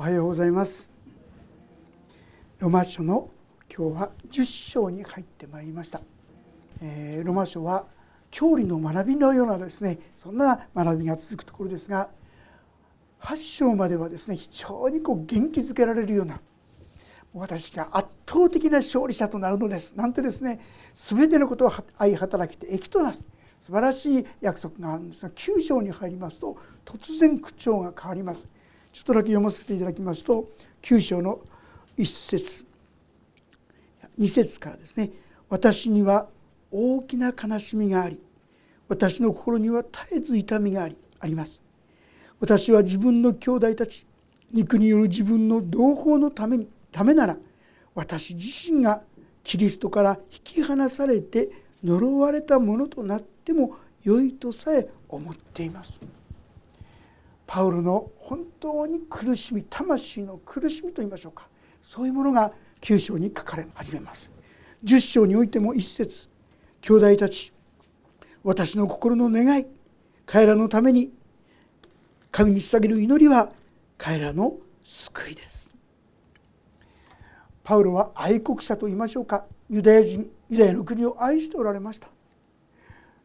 おはようございます。ロマ書の今日は10章に入ってまいりました。ロマ書は教理の学びのようなですね、そんな学びが続くところですが、8章まではですね、非常に元気づけられるような、私が圧倒的な勝利者となるのですなんてですね、全てのことを相働きて益となす素晴らしい約束があるんですが、9章に入りますと突然口調が変わります。ちょっとだけ読ませていただきますと、9章の1節2節からですね、私には大きな悲しみがあり、私の心には絶えず痛みがあります。私は自分の兄弟たち、肉による自分の同胞のためなら、私自身がキリストから引き離されて呪われたものとなっても良いとさえ思っています。パウロの本当に苦しみ、魂の苦しみと言いましょうか、そういうものが9章に書かれ始めます。10章においても1節、兄弟たち、私の心の願い、彼らのために神に捧げる祈りは彼らの救いです。パウロは愛国者と言いましょうか、ユダヤの国を愛しておられました。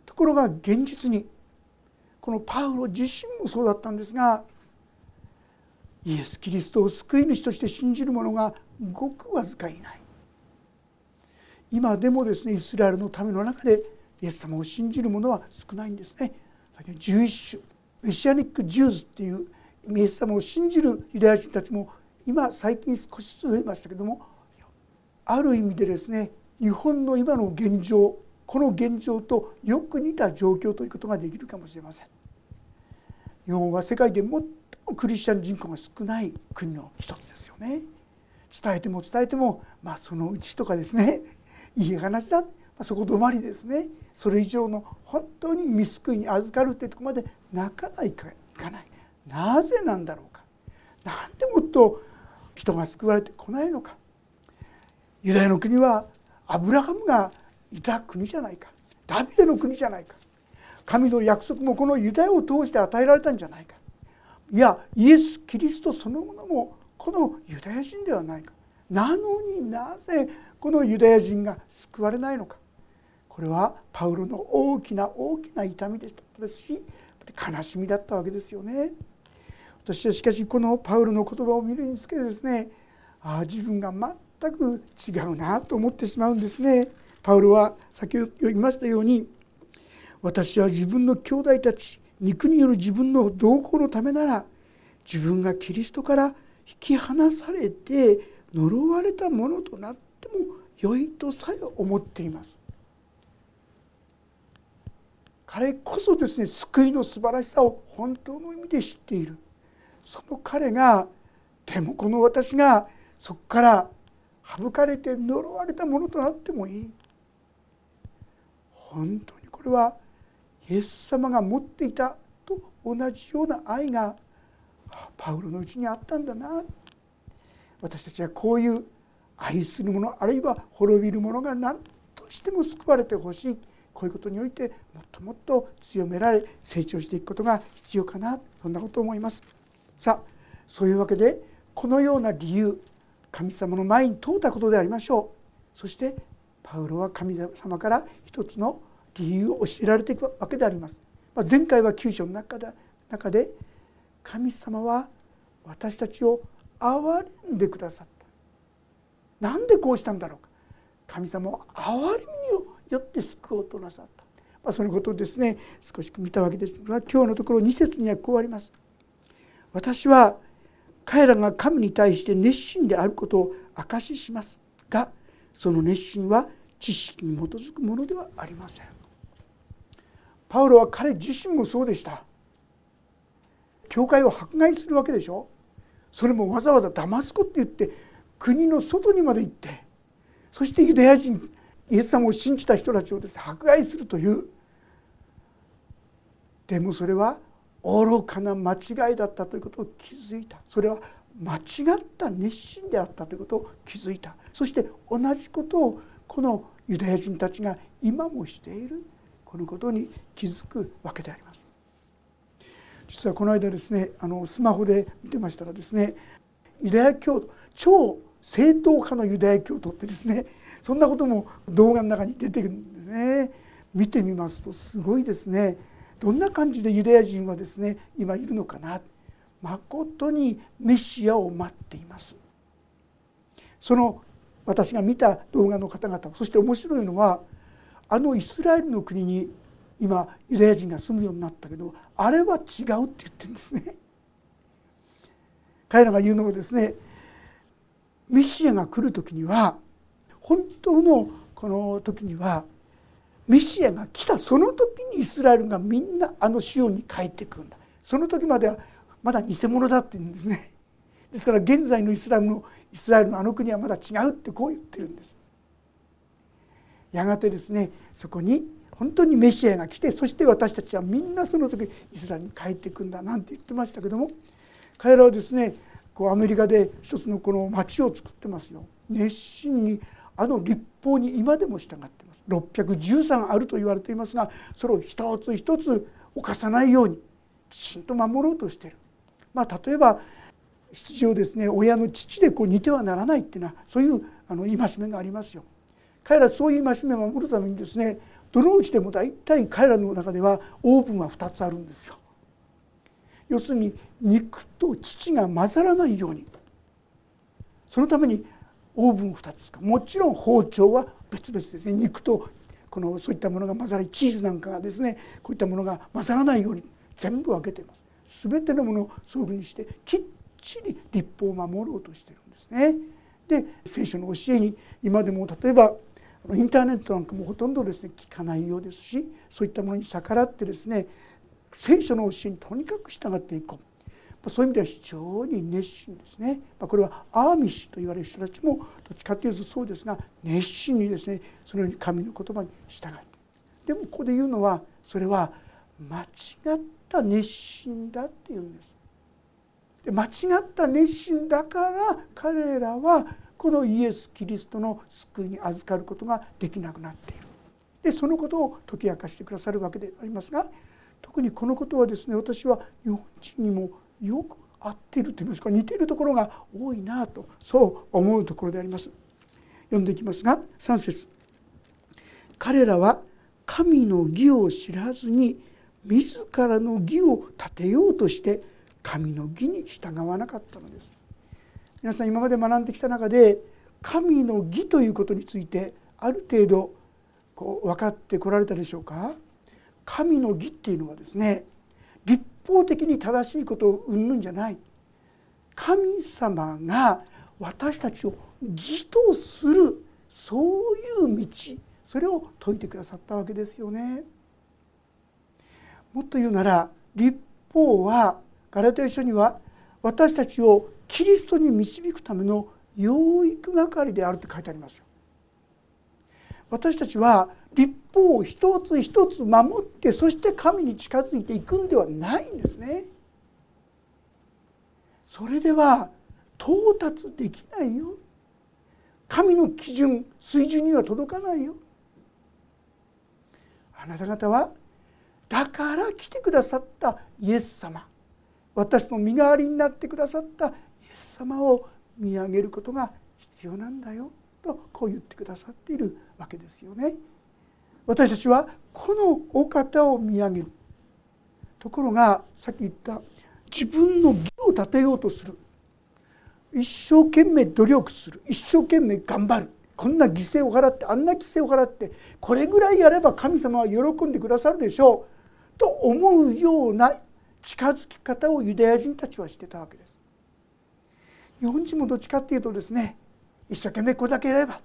ところが現実に、このパウロ自身もそうだったんですが、イエス・キリストを救い主として信じる者がごくわずかいない。今でもですね、イスラエルの民の中でイエス様を信じる者は少ないんですね。11種メシアニック・ジューズっていうイエス様を信じるユダヤ人たちも今最近少しずつ増えましたけども、ある意味でですね、日本の今の現状、この現状とよく似た状況ということができるかもしれません。日本は世界で最もクリスチャン人口が少ない国の一つですよね。伝えても伝えても、そのうちとかですね、いい話だ、そこ止まりですね。それ以上の本当に見救いに預かるってとこまでいかない。なぜなんだろうか。なんでもっと人が救われてこないのか。ユダヤの国はアブラハムがいた国じゃないか、ダビデの国じゃないか、神の約束もこのユダヤを通して与えられたんじゃないか、いやイエス・キリストそのものもこのユダヤ人ではないか、なのになぜこのユダヤ人が救われないのか。これはパウロの大きな痛みでしたですし、悲しみだったわけですよね。私はしかしこのパウロの言葉を見るにつけてですね、自分が全く違うなと思ってしまうんですね。パウロは先ほど言いましたように、私は自分の兄弟たち、肉による自分の同胞のためなら、自分がキリストから引き離されて呪われたものとなっても良いとさえ思っています。彼こそですね、救いの素晴らしさを本当の意味で知っている。その彼が、でもこの私がそこから省かれて呪われたものとなってもいい。本当にこれはイエス様が持っていたと同じような愛がパウロのうちにあったんだな。私たちはこういう愛する者、あるいは滅びる者が何としても救われてほしい、こういうことにおいてもっともっと強められ成長していくことが必要かな、そんなことを思います。さあ、そういうわけでこのような理由、神様の前に問うたことでありましょう。そしてパウロは神様から一つの理由を教えられていくわけであります。前回は9章の中で神様は私たちを憐れんでくださった、なんでこうしたんだろうか。神様を憐れみによって救おうとなさった、そのことをですね、少し見たわけですが、今日のところ2節にはこうあります。私は彼らが神に対して熱心であることを証ししますが、その熱心は知識に基づくものではありません。パウロは彼自身もそうでした。教会を迫害するわけでしょ。それもわざわざダマスコって言って、国の外にまで行って、そしてユダヤ人、イエス様を信じた人たちをですね、迫害するという。でもそれは愚かな間違いだったということを気づいた。それは間違った熱心であったということを気づいた。そして同じことをこのユダヤ人たちが今もしている、このことに気づくわけであります。実はこの間ですね、スマホで見てましたらですね、ユダヤ教徒、超正統派のユダヤ教徒ってですね、そんなことも動画の中に出てくるんですね。見てみますとすごいですね。どんな感じでユダヤ人はですね今いるのかな。まことにメシアを待っています。その私が見た動画の方々、そして面白いのはあのイスラエルの国に今ユダヤ人が住むようになったけど、あれは違うって言ってるんですね。彼らが言うのはですね、メシアが来る時には、本当のこの時にはメシアが来たその時にイスラエルがみんなあのシオンに帰ってくるんだ。その時まではまだ偽物だって言うんですね。ですから現在のイスラエルのあの国はまだ違うってこう言ってるんです。やがてですね、そこに本当にメシアが来て、そして私たちはみんなその時イスラエルに帰っていくんだなんて言ってましたけども、彼らはですねこうアメリカで一つのこの町を作ってますよ。熱心にあの律法に今でも従ってます。613あると言われていますが、それを一つ一つ犯さないようにきちんと守ろうとしている。まあ、例えば羊をですね親の乳でこう煮てはならないっていうのは、そういう戒めがありますよ。彼らそういう戒めを守るためにですね、どのうちでも大体彼らの中ではオーブンは2つあるんですよ。要するに肉と乳が混ざらないように、そのためにオーブンを2つ使う。もちろん包丁は別々ですね。肉とこのそういったものが混ざり、チーズなんかがですねこういったものが混ざらないように全部分けています。全てのものをそういうふうにしてきっちり律法を守ろうとしているんですね。で、聖書の教えに今でも例えばインターネットなんかもほとんどですね聞かないようですし、そういったものに逆らってですね聖書の教えにとにかく従っていこう。そういう意味では非常に熱心ですね。これはアーミッシュと言われる人たちもどっちかというとそうですが、熱心にですねそのように神の言葉に従う。でもここで言うのは、それは間違った熱心だって言うんです。で、間違った熱心だから彼らはこのイエス・キリストの救いに預かることができなくなっている。で、そのことを解き明かしてくださるわけでありますが、特にこのことはですね、私は日本人にもよく合っているといいますか、似ているところが多いなと、そう思うところであります。読んでいきますが、3節。彼らは神の義を知らずに自らの義を立てようとして神の義に従わなかったのです。皆さん今まで学んできた中で、神の義ということについてある程度こう分かってこられたでしょうか。神の義っていうのはですね、立法的に正しいことを云々じゃない、神様が私たちを義とする、そういう道、それを説いてくださったわけですよね。もっと言うなら、立法はガラテヤ書には私たちをキリストに導くための養育係であると書いてありますよ。私たちは立法を一つ一つ守って、そして神に近づいていくんではないんですね。それでは到達できないよ。神の基準、水準には届かないよ。あなた方はだから来てくださったイエス様、私の身代わりになってくださったイエス様を見上げることが必要なんだよと、こう言ってくださっているわけですよね。私たちはこのお方を見上げる。ところがさっき言った自分の義を立てようとする、一生懸命努力する、一生懸命頑張る、こんな犠牲を払って、あんな犠牲を払って、これぐらいやれば神様は喜んでくださるでしょうと思うような近づき方をユダヤ人たちはしてたわけです。日本人もどっちかっていうとですね、一生懸命これだけやれば、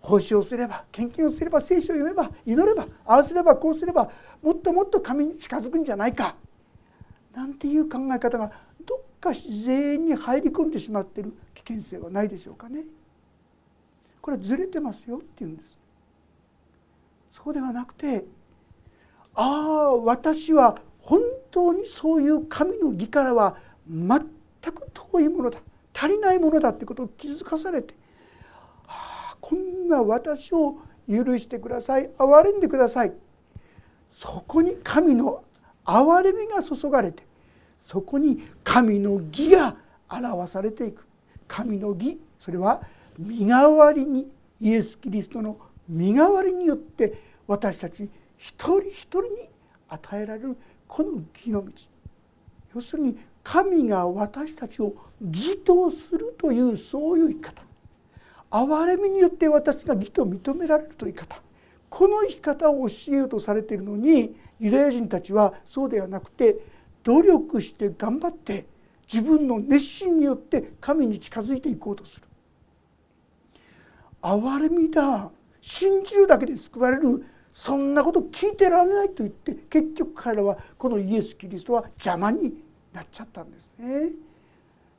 奉仕をすれば、献金をすれば、聖書を読めば、祈れば、ああすればこうすれば、もっともっと神に近づくんじゃないかなんていう考え方がどっか自然に入り込んでしまっている危険性はないでしょうかね。これはずれてますよっていうんです。そうではなくて、ああ私は本当にそういう神の義からは全く遠いものだ、足りないものだということを気づかされて、ああこんな私を許してください、憐れんでください、そこに神の憐れみが注がれて、そこに神の義が表されていく。神の義、それは身代わりに、イエス・キリストの身代わりによって私たち一人一人に与えられるこの義の道、要するに神が私たちを義とするという、そういう生き方、憐れみによって私が義と認められるという生き方、この生き方を教えようとされているのに、ユダヤ人たちはそうではなくて、努力して頑張って自分の熱心によって神に近づいていこうとする。憐れみだ、信じるだけで救われる、そんなこと聞いてられないと言って、結局彼らはこのイエス・キリストは邪魔になっちゃったんですね。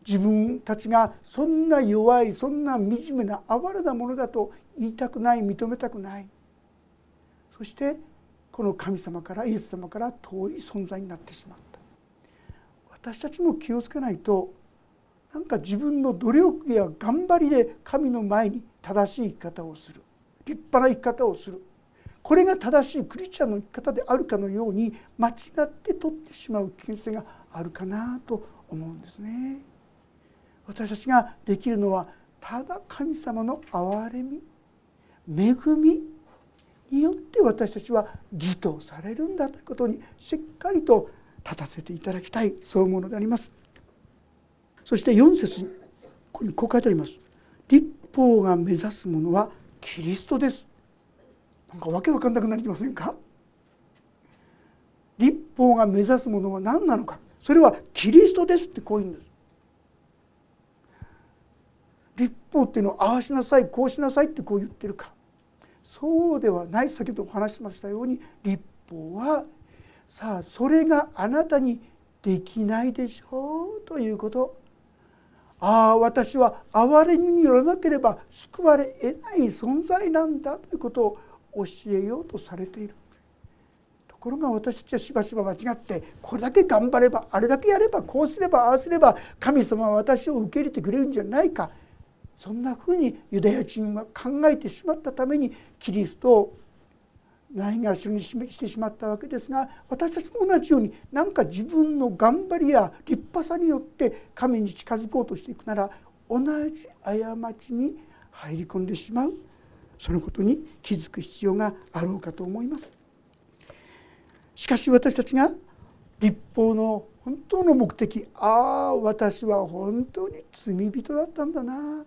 自分たちがそんな弱い、そんな惨めな哀れなものだと言いたくない、認めたくない。そしてこの神様から、イエス様から遠い存在になってしまった。私たちも気をつけないと、なんか自分の努力や頑張りで神の前に正しい生き方をする、立派な生き方をする、これが正しいクリスチャンの生き方であるかのように間違って取ってしまう危険性があるかなと思うんですね。私たちができるのは、ただ神様の憐れみ、恵みによって私たちは義とされるんだということにしっかりと立たせていただきたい、そういうものであります。そして4節にここにこう書いてあります。律法が目指すものはキリストです。なんかわけわかんなくなりませんか？律法が目指すものは何なのか、それはキリストですってこう言うんです。律法っていうのは、ああしなさい、こうしなさいってこう言ってるか、そうではない。先ほどお話しましたように、律法はさあそれがあなたにできないでしょうということ、ああ私は憐れみによらなければ救われ得ない存在なんだということを教えようとされている。ところが私たちはしばしば間違って、これだけ頑張れば、あれだけやれば、こうすれば、ああすれば神様は私を受け入れてくれるんじゃないか、そんなふうにユダヤ人は考えてしまったために、キリストをないがしろにしてしまったわけですが、私たちも同じように、なんか自分の頑張りや立派さによって神に近づこうとしていくなら、同じ過ちに入り込んでしまう、そのことに気づく必要があろうかと思います。しかし私たちが律法の本当の目的、ああ私は本当に罪人だったんだな、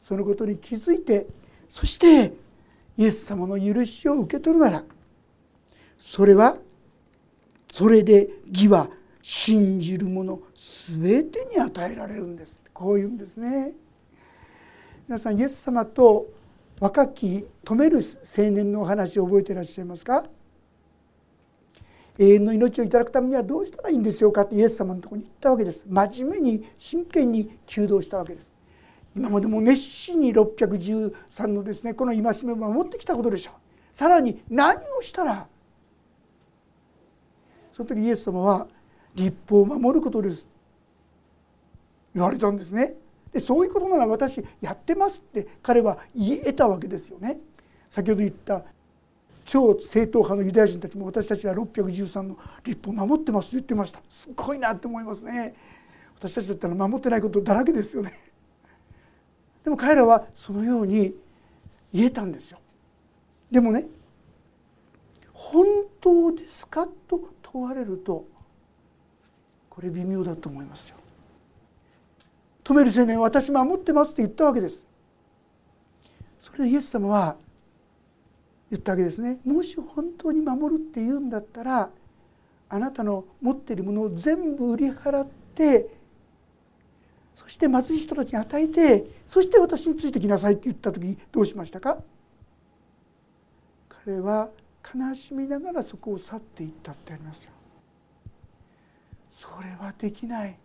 そのことに気づいて、そしてイエス様の許しを受け取るなら、それで義は信じる者全てに与えられるんです、こういうんですね。皆さん、イエス様と若き止める青年のお話を覚えていらっしゃいますか？永遠の命をいただくためにはどうしたらいいんでしょうかってイエス様のところに行ったわけです。真面目に真剣に求道したわけです。今までも熱心に613のですね、この戒めを守ってきたことでしょう。さらに何をしたら、その時イエス様は律法を守ることです言われたんですね。で、そういうことなら私やってますって彼は言えたわけですよね。先ほど言った超正統派のユダヤ人たちも、私たちは613の律法を守ってますと言ってました。すごいなって思いますね。私たちだったら守ってないことだらけですよね。でも彼らはそのように言えたんですよ。でもね、本当ですかと問われると、これ微妙だと思いますよ。止める青年は私守ってますって言ったわけです。それでイエス様は言ったわけですね。もし本当に守るって言うんだったら、あなたの持っているものを全部売り払って、そして貧しい人たちに与えて、そして私についてきなさいって言った時、どうしましたか？彼は悲しみながらそこを去っていったってありますよ。それはできない。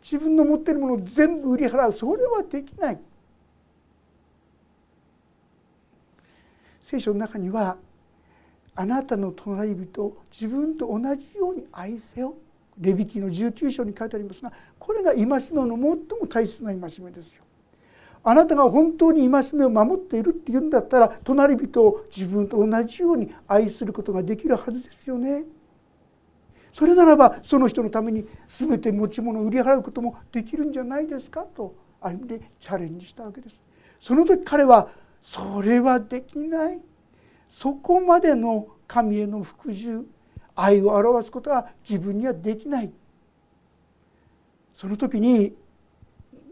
自分の持っているものを全部売り払う、それはできない。聖書の中には、あなたの隣人を自分と同じように愛せよ、レビ記の19章に書いてありますが、これが戒めの最も大切な戒めですよ。あなたが本当に戒めを守っているっていうんだったら、隣人を自分と同じように愛することができるはずですよね。それならばその人のために全て持ち物を売り払うこともできるんじゃないですかとある意味でチャレンジしたわけです。その時彼はそれはできない、そこまでの神への服従、愛を表すことは自分にはできない。その時に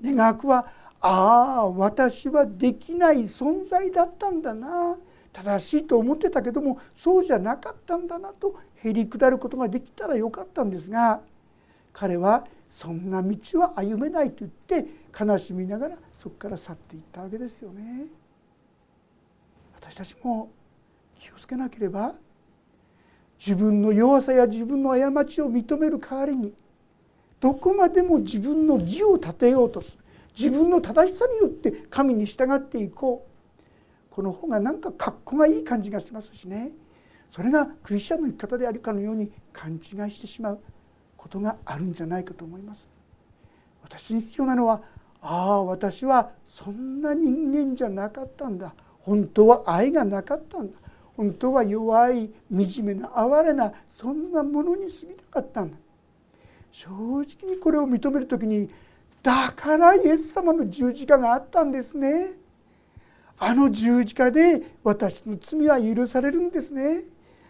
願わくはああ私はできない存在だったんだな、正しいと思ってたけどもそうじゃなかったんだなとへりくだることができたらよかったんですが、彼はそんな道は歩めないと言って悲しみながらそこから去っていったわけですよね。私たちも気をつけなければ、自分の弱さや自分の過ちを認める代わりにどこまでも自分の義を立てようとする、自分の正しさによって神に従っていこう、この方がなんか格好がいい感じがしますしね、それがクリスチャンの生き方であるかのように勘違いしてしまうことがあるんじゃないかと思います。私に必要なのはああ私はそんな人間じゃなかったんだ、本当は愛がなかったんだ、本当は弱い惨めな哀れなそんなものに過ぎなかったんだ。正直にこれを認めるときに、だからイエス様の十字架があったんですね、あの十字架で私の罪は許されるんですね、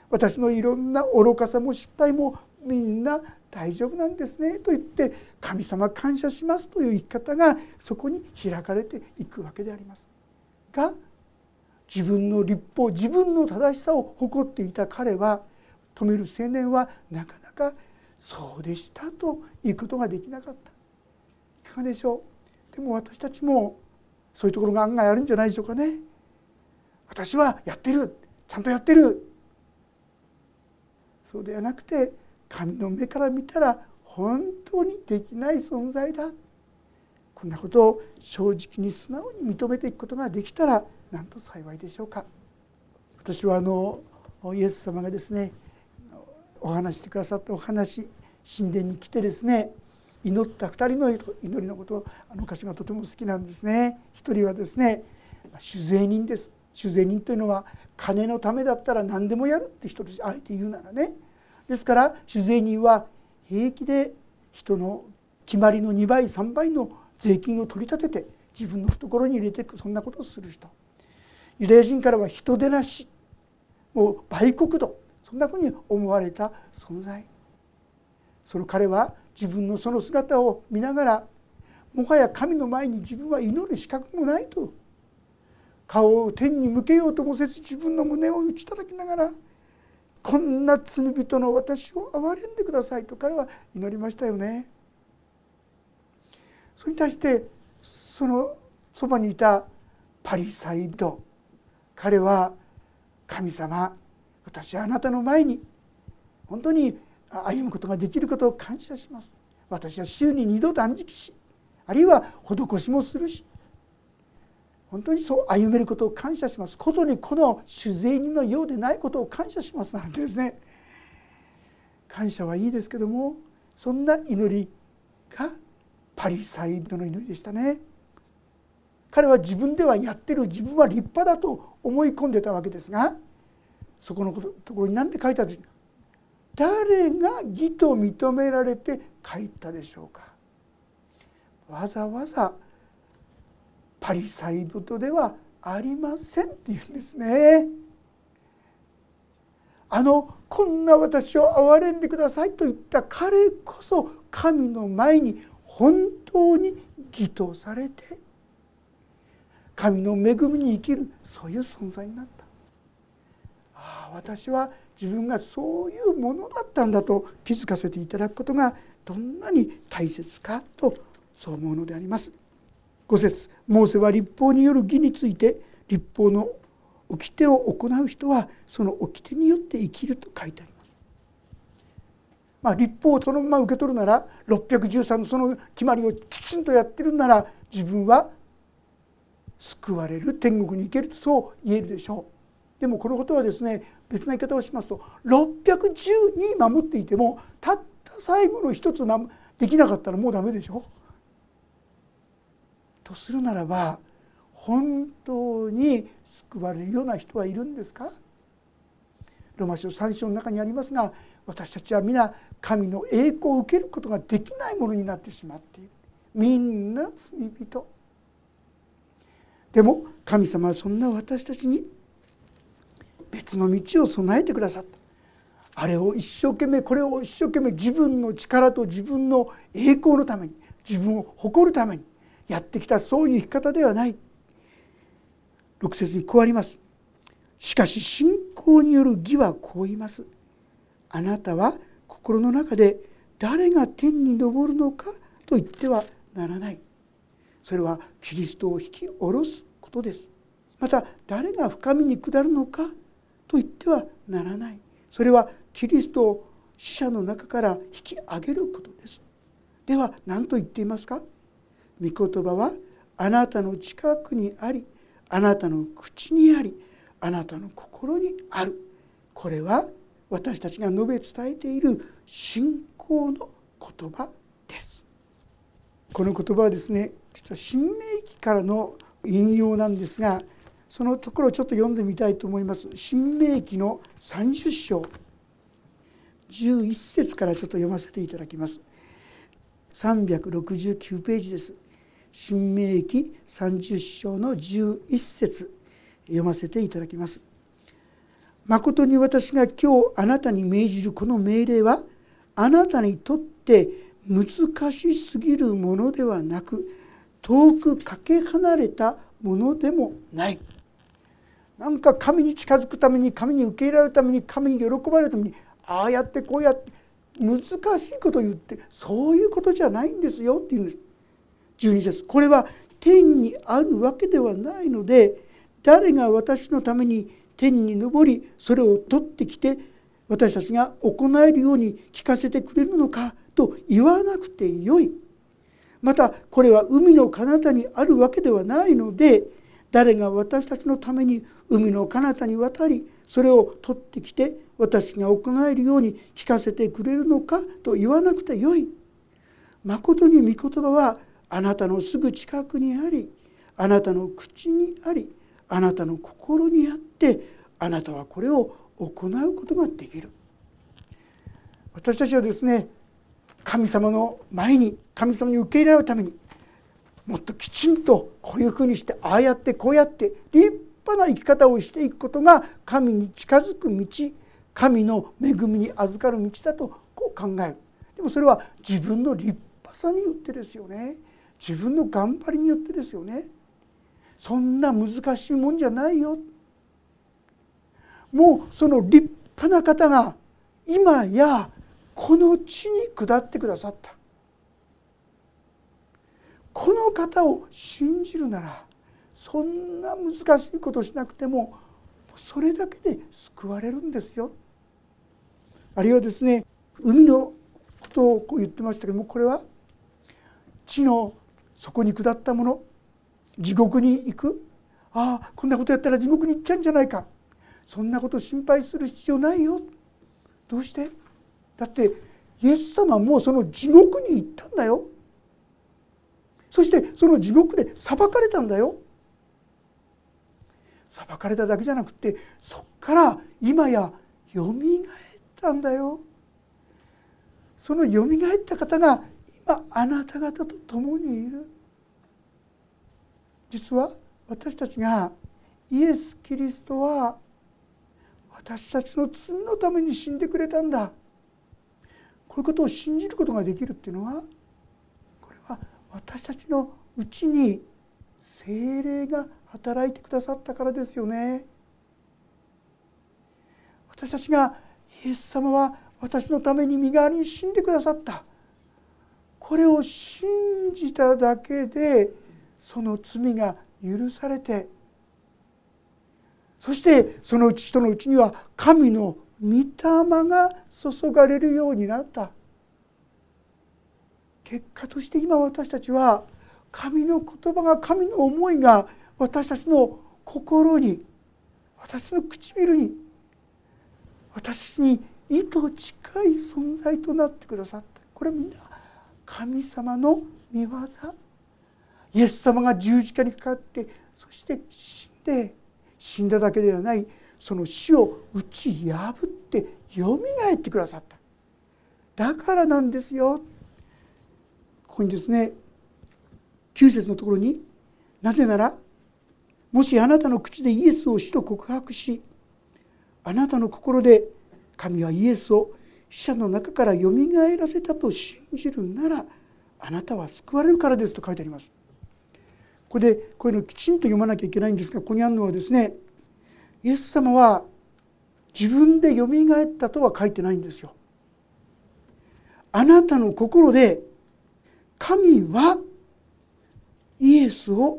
私のいろんな愚かさも失敗もみんな大丈夫なんですねと言って神様感謝しますという生き方がそこに開かれていくわけでありますが、自分の律法、自分の正しさを誇っていた彼は、止める青年はなかなかそうでしたと言うことができなかった。いかがでしょう。でも私たちもそういうところが案外あるんじゃないでしょうかね。私はやってる、ちゃんとやってる。そうではなくて、神の目から見たら本当にできない存在だ。こんなことを正直に素直に認めていくことができたらなんと幸いでしょうか。私はイエス様がですねお話してくださったお話、神殿に来てですね祈った2人の祈りのことを歌詞がとても好きなんですね。1人はですね主税人です。主税人というのは金のためだったら何でもやるって人としてあえて言うならね、ですから主税人は平気で人の決まりの2倍3倍の税金を取り立てて自分の懐に入れていく、そんなことをする人。ユダヤ人からは人でなし、もう売国奴、そんなふうに思われた存在。その彼は自分のその姿を見ながら、もはや神の前に自分は祈る資格もないと、顔を天に向けようともせず自分の胸を打ち叩きながら、こんな罪人の私を憐れんでくださいと彼は祈りましたよね。それに対してそのそばにいたパリサイ人、彼は神様、私はあなたの前に本当に歩むことができることを感謝します。私は週に2度断食し、あるいは施しもするし、本当にそう歩めることを感謝します。ことにこの主税人のようでないことを感謝しますなんてですね、感謝はいいですけども、そんな祈りがパリサイ人の祈りでしたね。彼は自分ではやってる、自分は立派だと思い込んでたわけですが、そこのところに何て書いてあるんですか。誰が義と認められて書いたでしょうか。わざわざパリサイ人ではありませんっていうんですね。こんな私を憐れんでくださいと言った彼こそ神の前に本当に義とされて、神の恵みに生きる、そういう存在になった。ああ私は自分がそういうものだったんだと気づかせていただくことがどんなに大切かと、そう思うのであります。5節、モーセは律法による義について、律法の掟を行う人はその掟によって生きると書いてあります。律法をそのまま受け取るなら、613のその決まりをきちんとやってるなら自分は救われる、天国に行けるとそう言えるでしょう。でもこのことはですね、別な言い方をしますと、610に守っていてもたった最後の一つできなかったらもうダメでしょ。とするならば、本当に救われるような人はいるんですか。ローマ書3章の中にありますが、私たちは皆神の栄光を受けることができないものになってしまっている。みんな罪人。でも神様はそんな私たちに別の道を備えてくださった。あれを一生懸命、これを一生懸命、自分の力と自分の栄光のために、自分を誇るためにやってきた、そういう生き方ではない。6節にこうあります。しかし信仰による義はこう言います。あなたは心の中で誰が天に昇るのかと言ってはならない。それはキリストを引き下ろすことです。また誰が深みに下るのかと言ってはならない。それはキリストを死者の中から引き上げることです。では何と言っていますか。御言葉はあなたの近くにあり、あなたの口にあり、あなたの心にある。これは私たちが述べ伝えている信仰の言葉です。この言葉はですね、実は新明記からの引用なんですが、そのところをちょっと読んでみたいと思います。新明記の30章11節からちょっと読ませていただきます。369ページです。新明記30章の11節読ませていただきます。誠に私が今日あなたに命じるこの命令は、あなたにとって難しすぎるものではなく、遠くかけ離れたものでもない。なんか神に近づくために、神に受け入れられるために、神に喜ばれるために、ああやってこうやって難しいことを言って、そういうことじゃないんですよっていうんです。12節。これは天にあるわけではないので、誰が私のために天に昇り、それを取ってきて私たちが行えるように聞かせてくれるのかと言わなくてよい。またこれは海の彼方にあるわけではないので、誰が私たちのために海の彼方に渡り、それを取ってきて私が行えるように聞かせてくれるのかと言わなくてよい。まことに御言葉はあなたのすぐ近くにあり、あなたの口にあり、あなたの心にあって、あなたはこれを行うことができる。私たちはですね、神様の前に、神様に受け入れられるために、もっときちんとこういうふうにして、ああやってこうやって立派な生き方をしていくことが、神に近づく道、神の恵みに預かる道だとこう考える。でもそれは自分の立派さによってですよね。自分の頑張りによってですよね。そんな難しいもんじゃないよ。もうその立派な方が今やこの地に下ってくださった。この方を信じるなら、そんな難しいことしなくても、それだけで救われるんですよ。あるいはですね、海のことをこう言ってましたけども、これは地の底に下ったもの、地獄に行く、ああこんなことやったら地獄に行っちゃうんじゃないか、そんなこと心配する必要ないよ。どうして？だってイエス様もその地獄に行ったんだよ。そしてその地獄で裁かれたんだよ。裁かれただけじゃなくて、そこから今やよみがえったんだよ。そのよみがえった方が今あなた方と共にいる。実は私たちが、イエス・キリストは私たちの罪のために死んでくれたんだ、こういうことを信じることができるっていうのは、これは私たちのうちに聖霊が働いてくださったからですよね。私たちが、イエス様は私のために身代わりに死んでくださった、これを信じただけでその罪が許されて、そしてその人のうちには神の御霊が注がれるようになった。結果として今私たちは、神の言葉が、神の思いが私たちの心に、私の唇に、私に意と近い存在となってくださった。これみんな神様の御業。イエス様が十字架にかかって、そして死んで、死んだだけではない、その死を打ち破ってよみがえってくださった。だからなんですよ。ここにですね、9節のところに、なぜならもしあなたの口でイエスを主と告白し、あなたの心で神はイエスを死者の中からよみがえらせたと信じるなら、あなたは救われるからですと書いてあります。ここでこういうのをきちんと読まなきゃいけないんですが、ここにあるのはですね、イエス様は自分でよみがえったとは書いてないんですよ。あなたの心で神はイエスを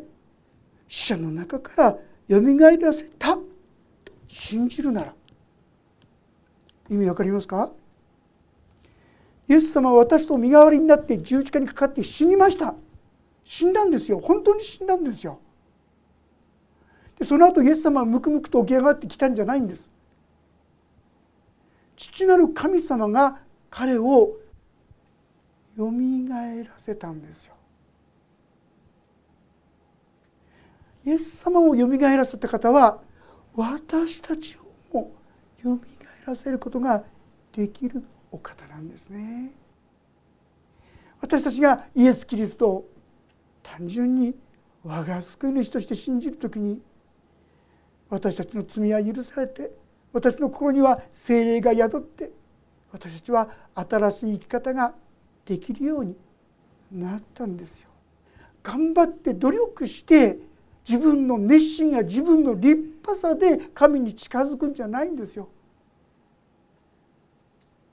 死者の中からよみがえらせたと信じるなら、意味わかりますか？イエス様は私と身代わりになって十字架にかかって死にました。死んだんですよ。本当に死んだんですよ。でその後イエス様はむくむくと起き上がってきたんじゃないんです。父なる神様が彼をよみがえらせたんですよ。イエス様をよみがえらせた方は私たちをもよみがえらせることができるお方なんですね。私たちがイエス・キリストを単純に我が救い主として信じるときに、私たちの罪は許されて、私の心には聖霊が宿って、私たちは新しい生き方ができるようになったんですよ。頑張って努力して自分の熱心や自分の立派さで神に近づくんじゃないんですよ。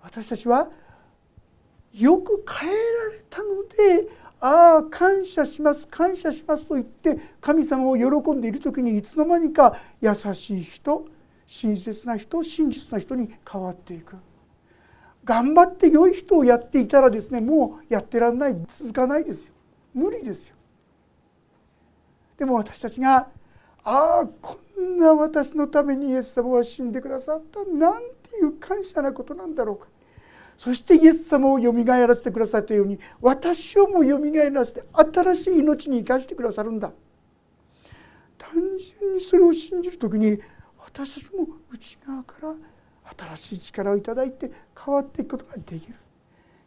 私たちはよく変えられたので、ああ感謝します感謝しますと言って神様を喜んでいる時に、いつの間にか優しい人、親切な人、真実な人に変わっていく。頑張って良い人をやっていたらですね、もうやってらんない、続かないですよ。無理ですよ。でも私たちが、ああこんな私のためにイエス様は死んでくださった、なんていう感謝なことなんだろうか。そしてイエス様をよみがえらせてくださったように、私をもよみがえらせて新しい命に生かしてくださるんだ。単純にそれを信じるときに、私たちも内側から新しい力をいただいて変わっていくことができる、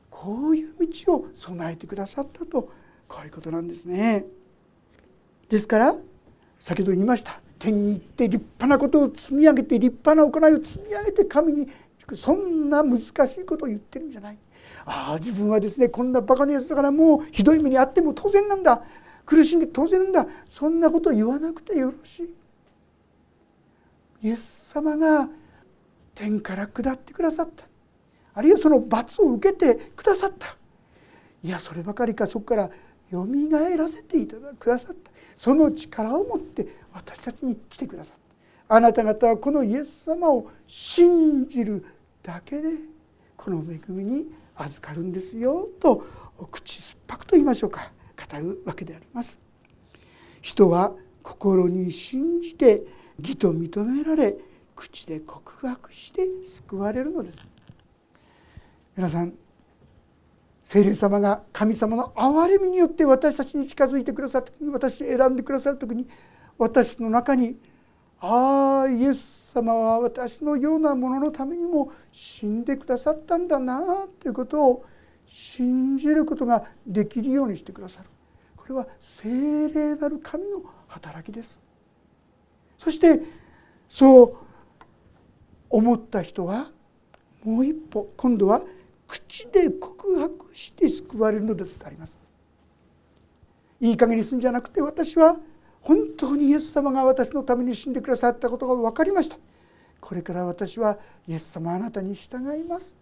こういう道を備えてくださったと、こういうことなんですね。ですから先ほど言いました、天に行って立派なことを積み上げて、立派な行いを積み上げて神に、そんな難しいことを言ってるんじゃない。ああ自分はですね、こんなバカなやつだからもうひどい目にあっても当然なんだ、苦しんで当然なんだ、そんなことを言わなくてよろしい。イエス様が天から下ってくださった、あるいはその罰を受けてくださった、いやそればかりか、そこからよみがえらせてくださった、その力を持って私たちに来てくださった。あなた方はこのイエス様を信じるだけでこの恵みに預かるんですよと、口酸っぱくと言いましょうか、語るわけであります。人は心に信じて義と認められ、口で告白して救われるのです。皆さん、聖霊様が神様の憐れみによって私たちに近づいてくださる時に、私を選んでくださる時に、私の中に、ああイエス様は私のようなもののためにも死んでくださったんだなということを信じることができるようにしてくださる。これは聖霊なる神の働きです。そしてそう思った人はもう一歩、今度は口で告白して救われるのですとあります。いい加減にするんじゃなくて、私は本当にイエス様が私のために死んでくださったことが分かりました、これから私はイエス様あなたに従います、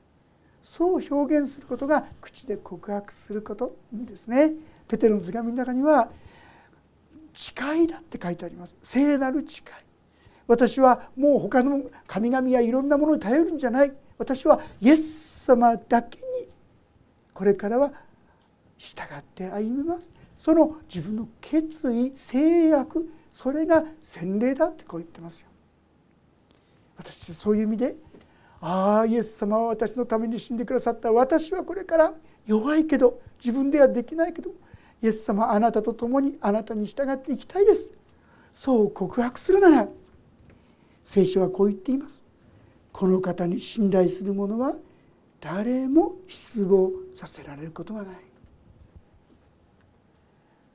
そう表現することが口で告白すること、いいんですね。ペテロの手紙の中には誓いだって書いてあります。聖なる誓い、私はもう他の神々やいろんなものに頼るんじゃない、私はイエス様だけにこれからは従って歩みます、その自分の決意、誓約、それが洗礼だってこう言ってますよ。私そういう意味で、ああイエス様は私のために死んでくださった、私はこれから弱いけど自分ではできないけどイエス様あなたと共にあなたに従っていきたいです、そう告白するなら、聖書はこう言っています。この方に信頼する者は誰も失望させられることはない。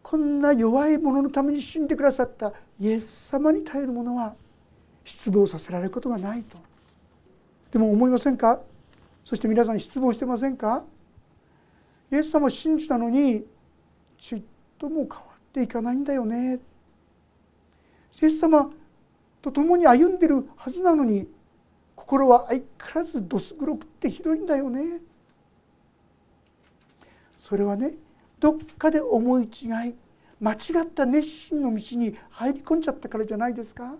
こんな弱い者のために死んでくださったイエス様に頼る者は失望させられることがないとでも思いませんか？そして皆さん失望してませんか？イエス様を信じたのにちっとも変わっていかないんだよね。イエス様と共に歩んでるはずなのに心は相変わらずどす黒くってひどいんだよね。それはね、どっかで思い違い、間違った熱心の道に入り込んじゃったからじゃないですか。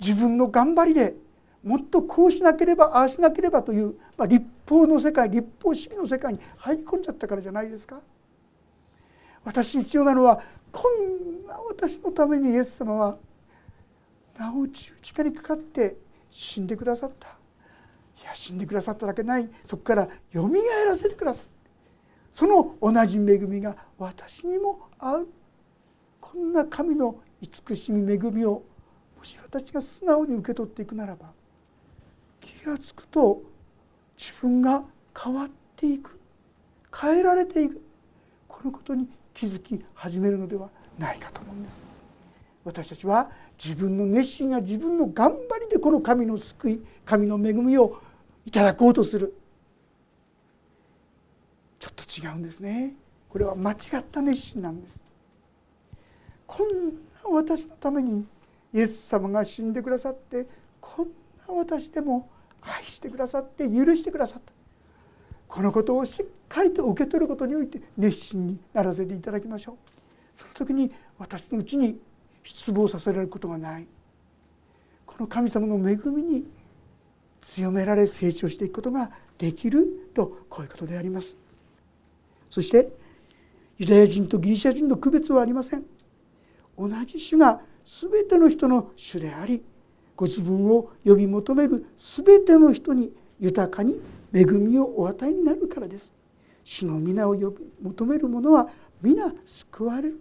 自分の頑張りでもっとこうしなければああしなければという、立法の世界、立法主義の世界に入り込んじゃったからじゃないですか。私に必要なのは、こんな私のためにイエス様はなお十字架にかかって死んでくださった。いや、死んでくださっただけない、そこからよみがえらせてくださった。その同じ恵みが私にもある。こんな神の慈しみ恵みをもし私が素直に受け取っていくならば、気がつくと自分が変わっていく、変えられていく、このことに気づき始めるのではないかと思うんです。私たちは自分の熱心や自分の頑張りでこの神の救い、神の恵みをいただこうとする。ちょっと違うんですね。これは間違った熱心なんです。こんな私のためにイエス様が死んでくださって、こんな私でも愛してくださって許してくださった。このことをしっかりと受け取ることにおいて熱心にならせていただきましょう。その時に私のうちに失望させられることがない、この神様の恵みに強められ成長していくことができると、こういうことであります。そしてユダヤ人とギリシャ人の区別はありません。同じ主が全ての人の主であり、ご自分を呼び求める全ての人に豊かに恵みをお与えになるからです。主の皆を呼び求める者は皆救われる。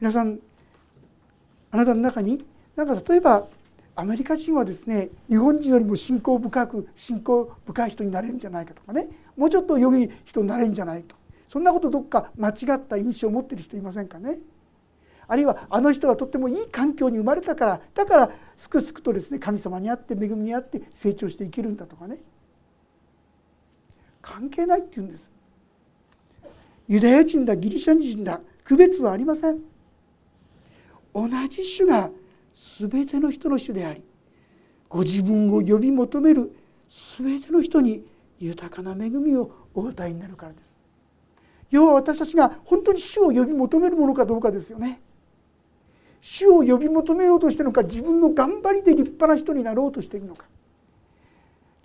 皆さん、あなたの中に例えばアメリカ人はですね、日本人よりも信仰深い人になれるんじゃないかとかね、もうちょっと良い人になれるんじゃないと、そんなことどっか間違った印象を持っている人いませんかね。あるいはあの人はとってもいい環境に生まれたから、だからすくすくとですね、神様にあって恵みにあって成長していけるんだとかね、関係ないって言うんです。ユダヤ人だギリシャ人だ、区別はありません。同じ主が全ての人の主であり、ご自分を呼び求める全ての人に豊かな恵みをお与えになるからです。要は私たちが本当に主を呼び求めるものかどうかですよね。主を呼び求めようとしているのか、自分の頑張りで立派な人になろうとしているのか、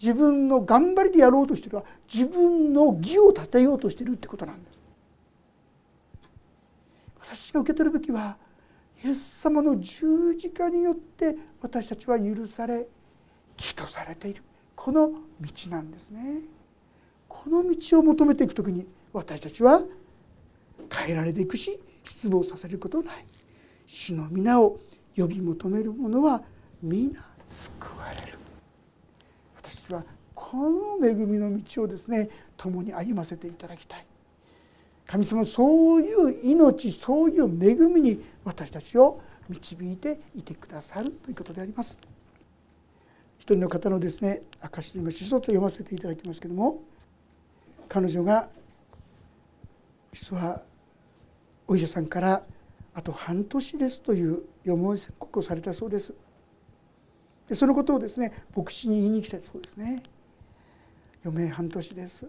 自分の頑張りでやろうとしているのは自分の義を立てようとしているってことなんです。私が受け取るべきは、イエス様の十字架によって私たちは許され、義とされている、この道なんですね。この道を求めていくときに、私たちは変えられていくし、失望させることない。主の皆を呼び求める者は皆救われる。私たちはこの恵みの道をですね、共に歩ませていただきたい。神様、そういう命、そういう恵みに私たちを導いていてくださるということであります。一人の方のですね、証しで今ちょっと読ませていただきますけれども、彼女が実はお医者さんからあと半年ですという予防宣告をされたそうです。で、そのことをですね、牧師に言いに来たそうですね。余命半年です。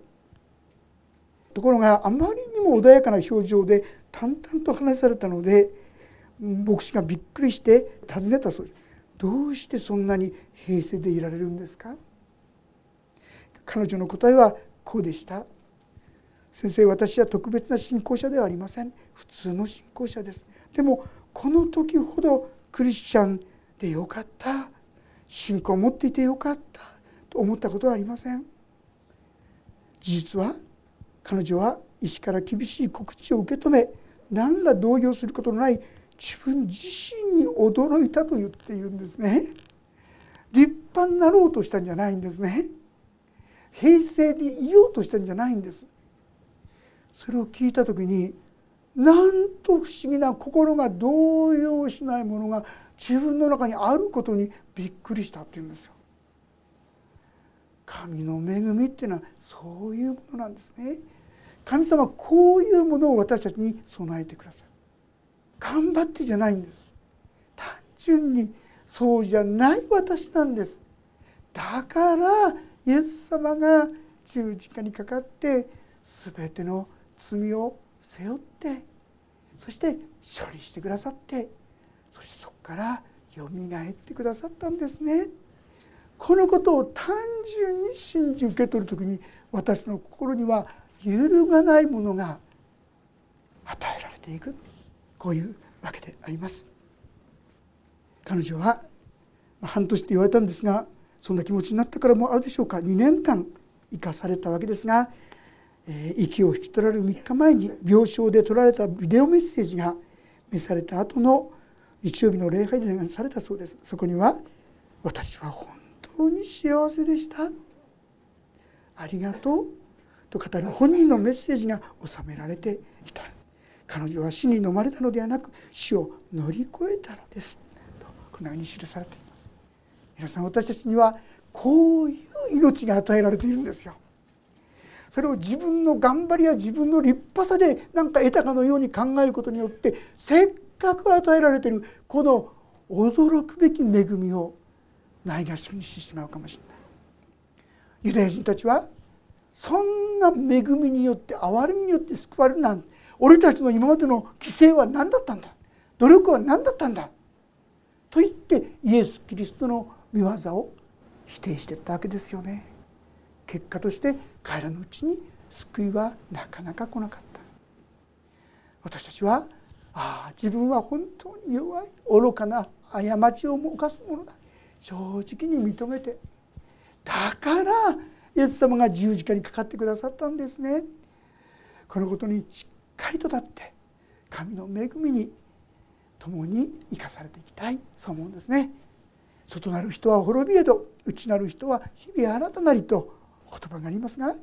ところがあまりにも穏やかな表情で淡々と話されたので、牧師がびっくりして尋ねたそうです。どうしてそんなに平静でいられるんですか？彼女の答えはこうでした。先生、私は特別な信仰者ではありません。普通の信仰者です。でもこの時ほどクリスチャンでよかった、信仰を持っていてよかったと思ったことはありません。事実は、彼女は医師から厳しい告知を受け止め、何ら動揺することのない自分自身に驚いたと言っているんですね。立派になろうとしたんじゃないんですね。平静でいようとしてるんじゃないんです。それを聞いた時に、なんと不思議な心が動揺しないものが自分の中にあることにびっくりしたっていうんですよ。神の恵みっていうのはそういうものなんですね。神様はこういうものを私たちに備えてください。頑張ってじゃないんです。単純にそうじゃない私なんです。だからイエス様が十字架にかかって全ての罪を背負って、そして処理してくださって、そしてそこからよみがえってくださったんですね。このことを単純に信じ受け取るときに、私の心には揺るがないものが与えられていく、こういうわけであります。彼女は半年って言われたんですが、そんな気持ちになったからもあるでしょうか、2年間生かされたわけですが、息を引き取られる3日前に病床で撮られたビデオメッセージが召された後の日曜日の礼拝で流されたそうです。そこには、私は本当に幸せでした、ありがとうと語る本人のメッセージが収められていた。彼女は死に飲まれたのではなく、死を乗り越えたのですと、このように記されています。皆さん、私たちにはこういう命が与えられているんですよ。それを自分の頑張りや自分の立派さで何か得たかのように考えることによって、せっかく与えられているこの驚くべき恵みをないがしろにしてしまうかもしれない。ユダヤ人たちは、そんな恵みによって憐れみによって救われるなんて、俺たちの今までの犠牲は何だったんだ、努力は何だったんだと言って、イエス・キリストの御業を否定していったわけですよね。結果として彼らのうちに救いはなかなか来なかった。私たちは、ああ、自分は本当に弱い、愚かな過ちを犯すものだ、正直に認めて、だからイエス様が十字架にかかってくださったんですね。このことにしっかりと立って、神の恵みに共に生かされていきたい、そう思うんですね。外なる人は滅びれど、内なる人は日々新たなりと言葉がありますが、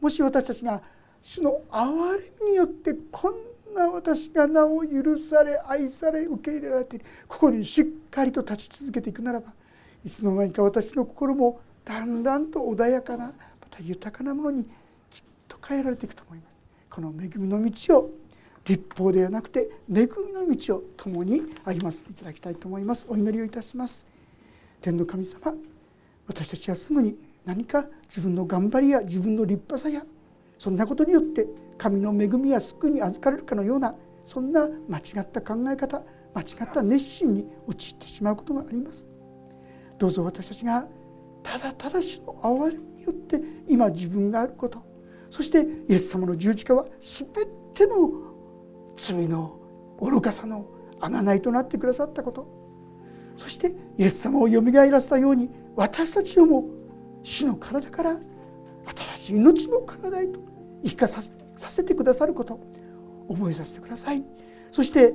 もし私たちが主の憐れみによって、こんな私がなお許され愛され受け入れられている、ここにしっかりと立ち続けていくならば、いつの間にか私の心もだんだんと穏やかな、また豊かなものにきっと変えられていくと思います。この恵みの道を、律法ではなくて恵みの道を共に歩ませていただきたいと思います。お祈りをいたします。天の神様、私たちはすぐに何か自分の頑張りや自分の立派さや、そんなことによって神の恵みや救いに預かれるかのような、そんな間違った考え方、間違った熱心に陥ってしまうことがあります。どうぞ私たちがただただ主の憐れみによって今自分があること、そしてイエス様の十字架は全ての罪の愚かさの贖いとなってくださったこと、そしてイエス様をよみがえらせたように、私たちをも主の体から新しい命の体へと生かさせてくださることを覚えさせてください。そして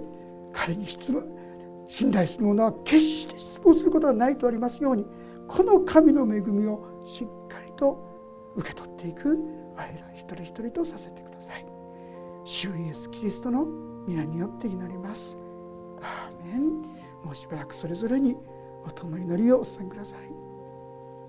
彼に信頼する者は決して失望することはないとありますように、この神の恵みをしっかりと受け取っていく我ら一人一人とさせてください。主イエスキリストの皆によって祈ります。アーメン。もうしばらくそれぞれにおとの祈りをお捧げください。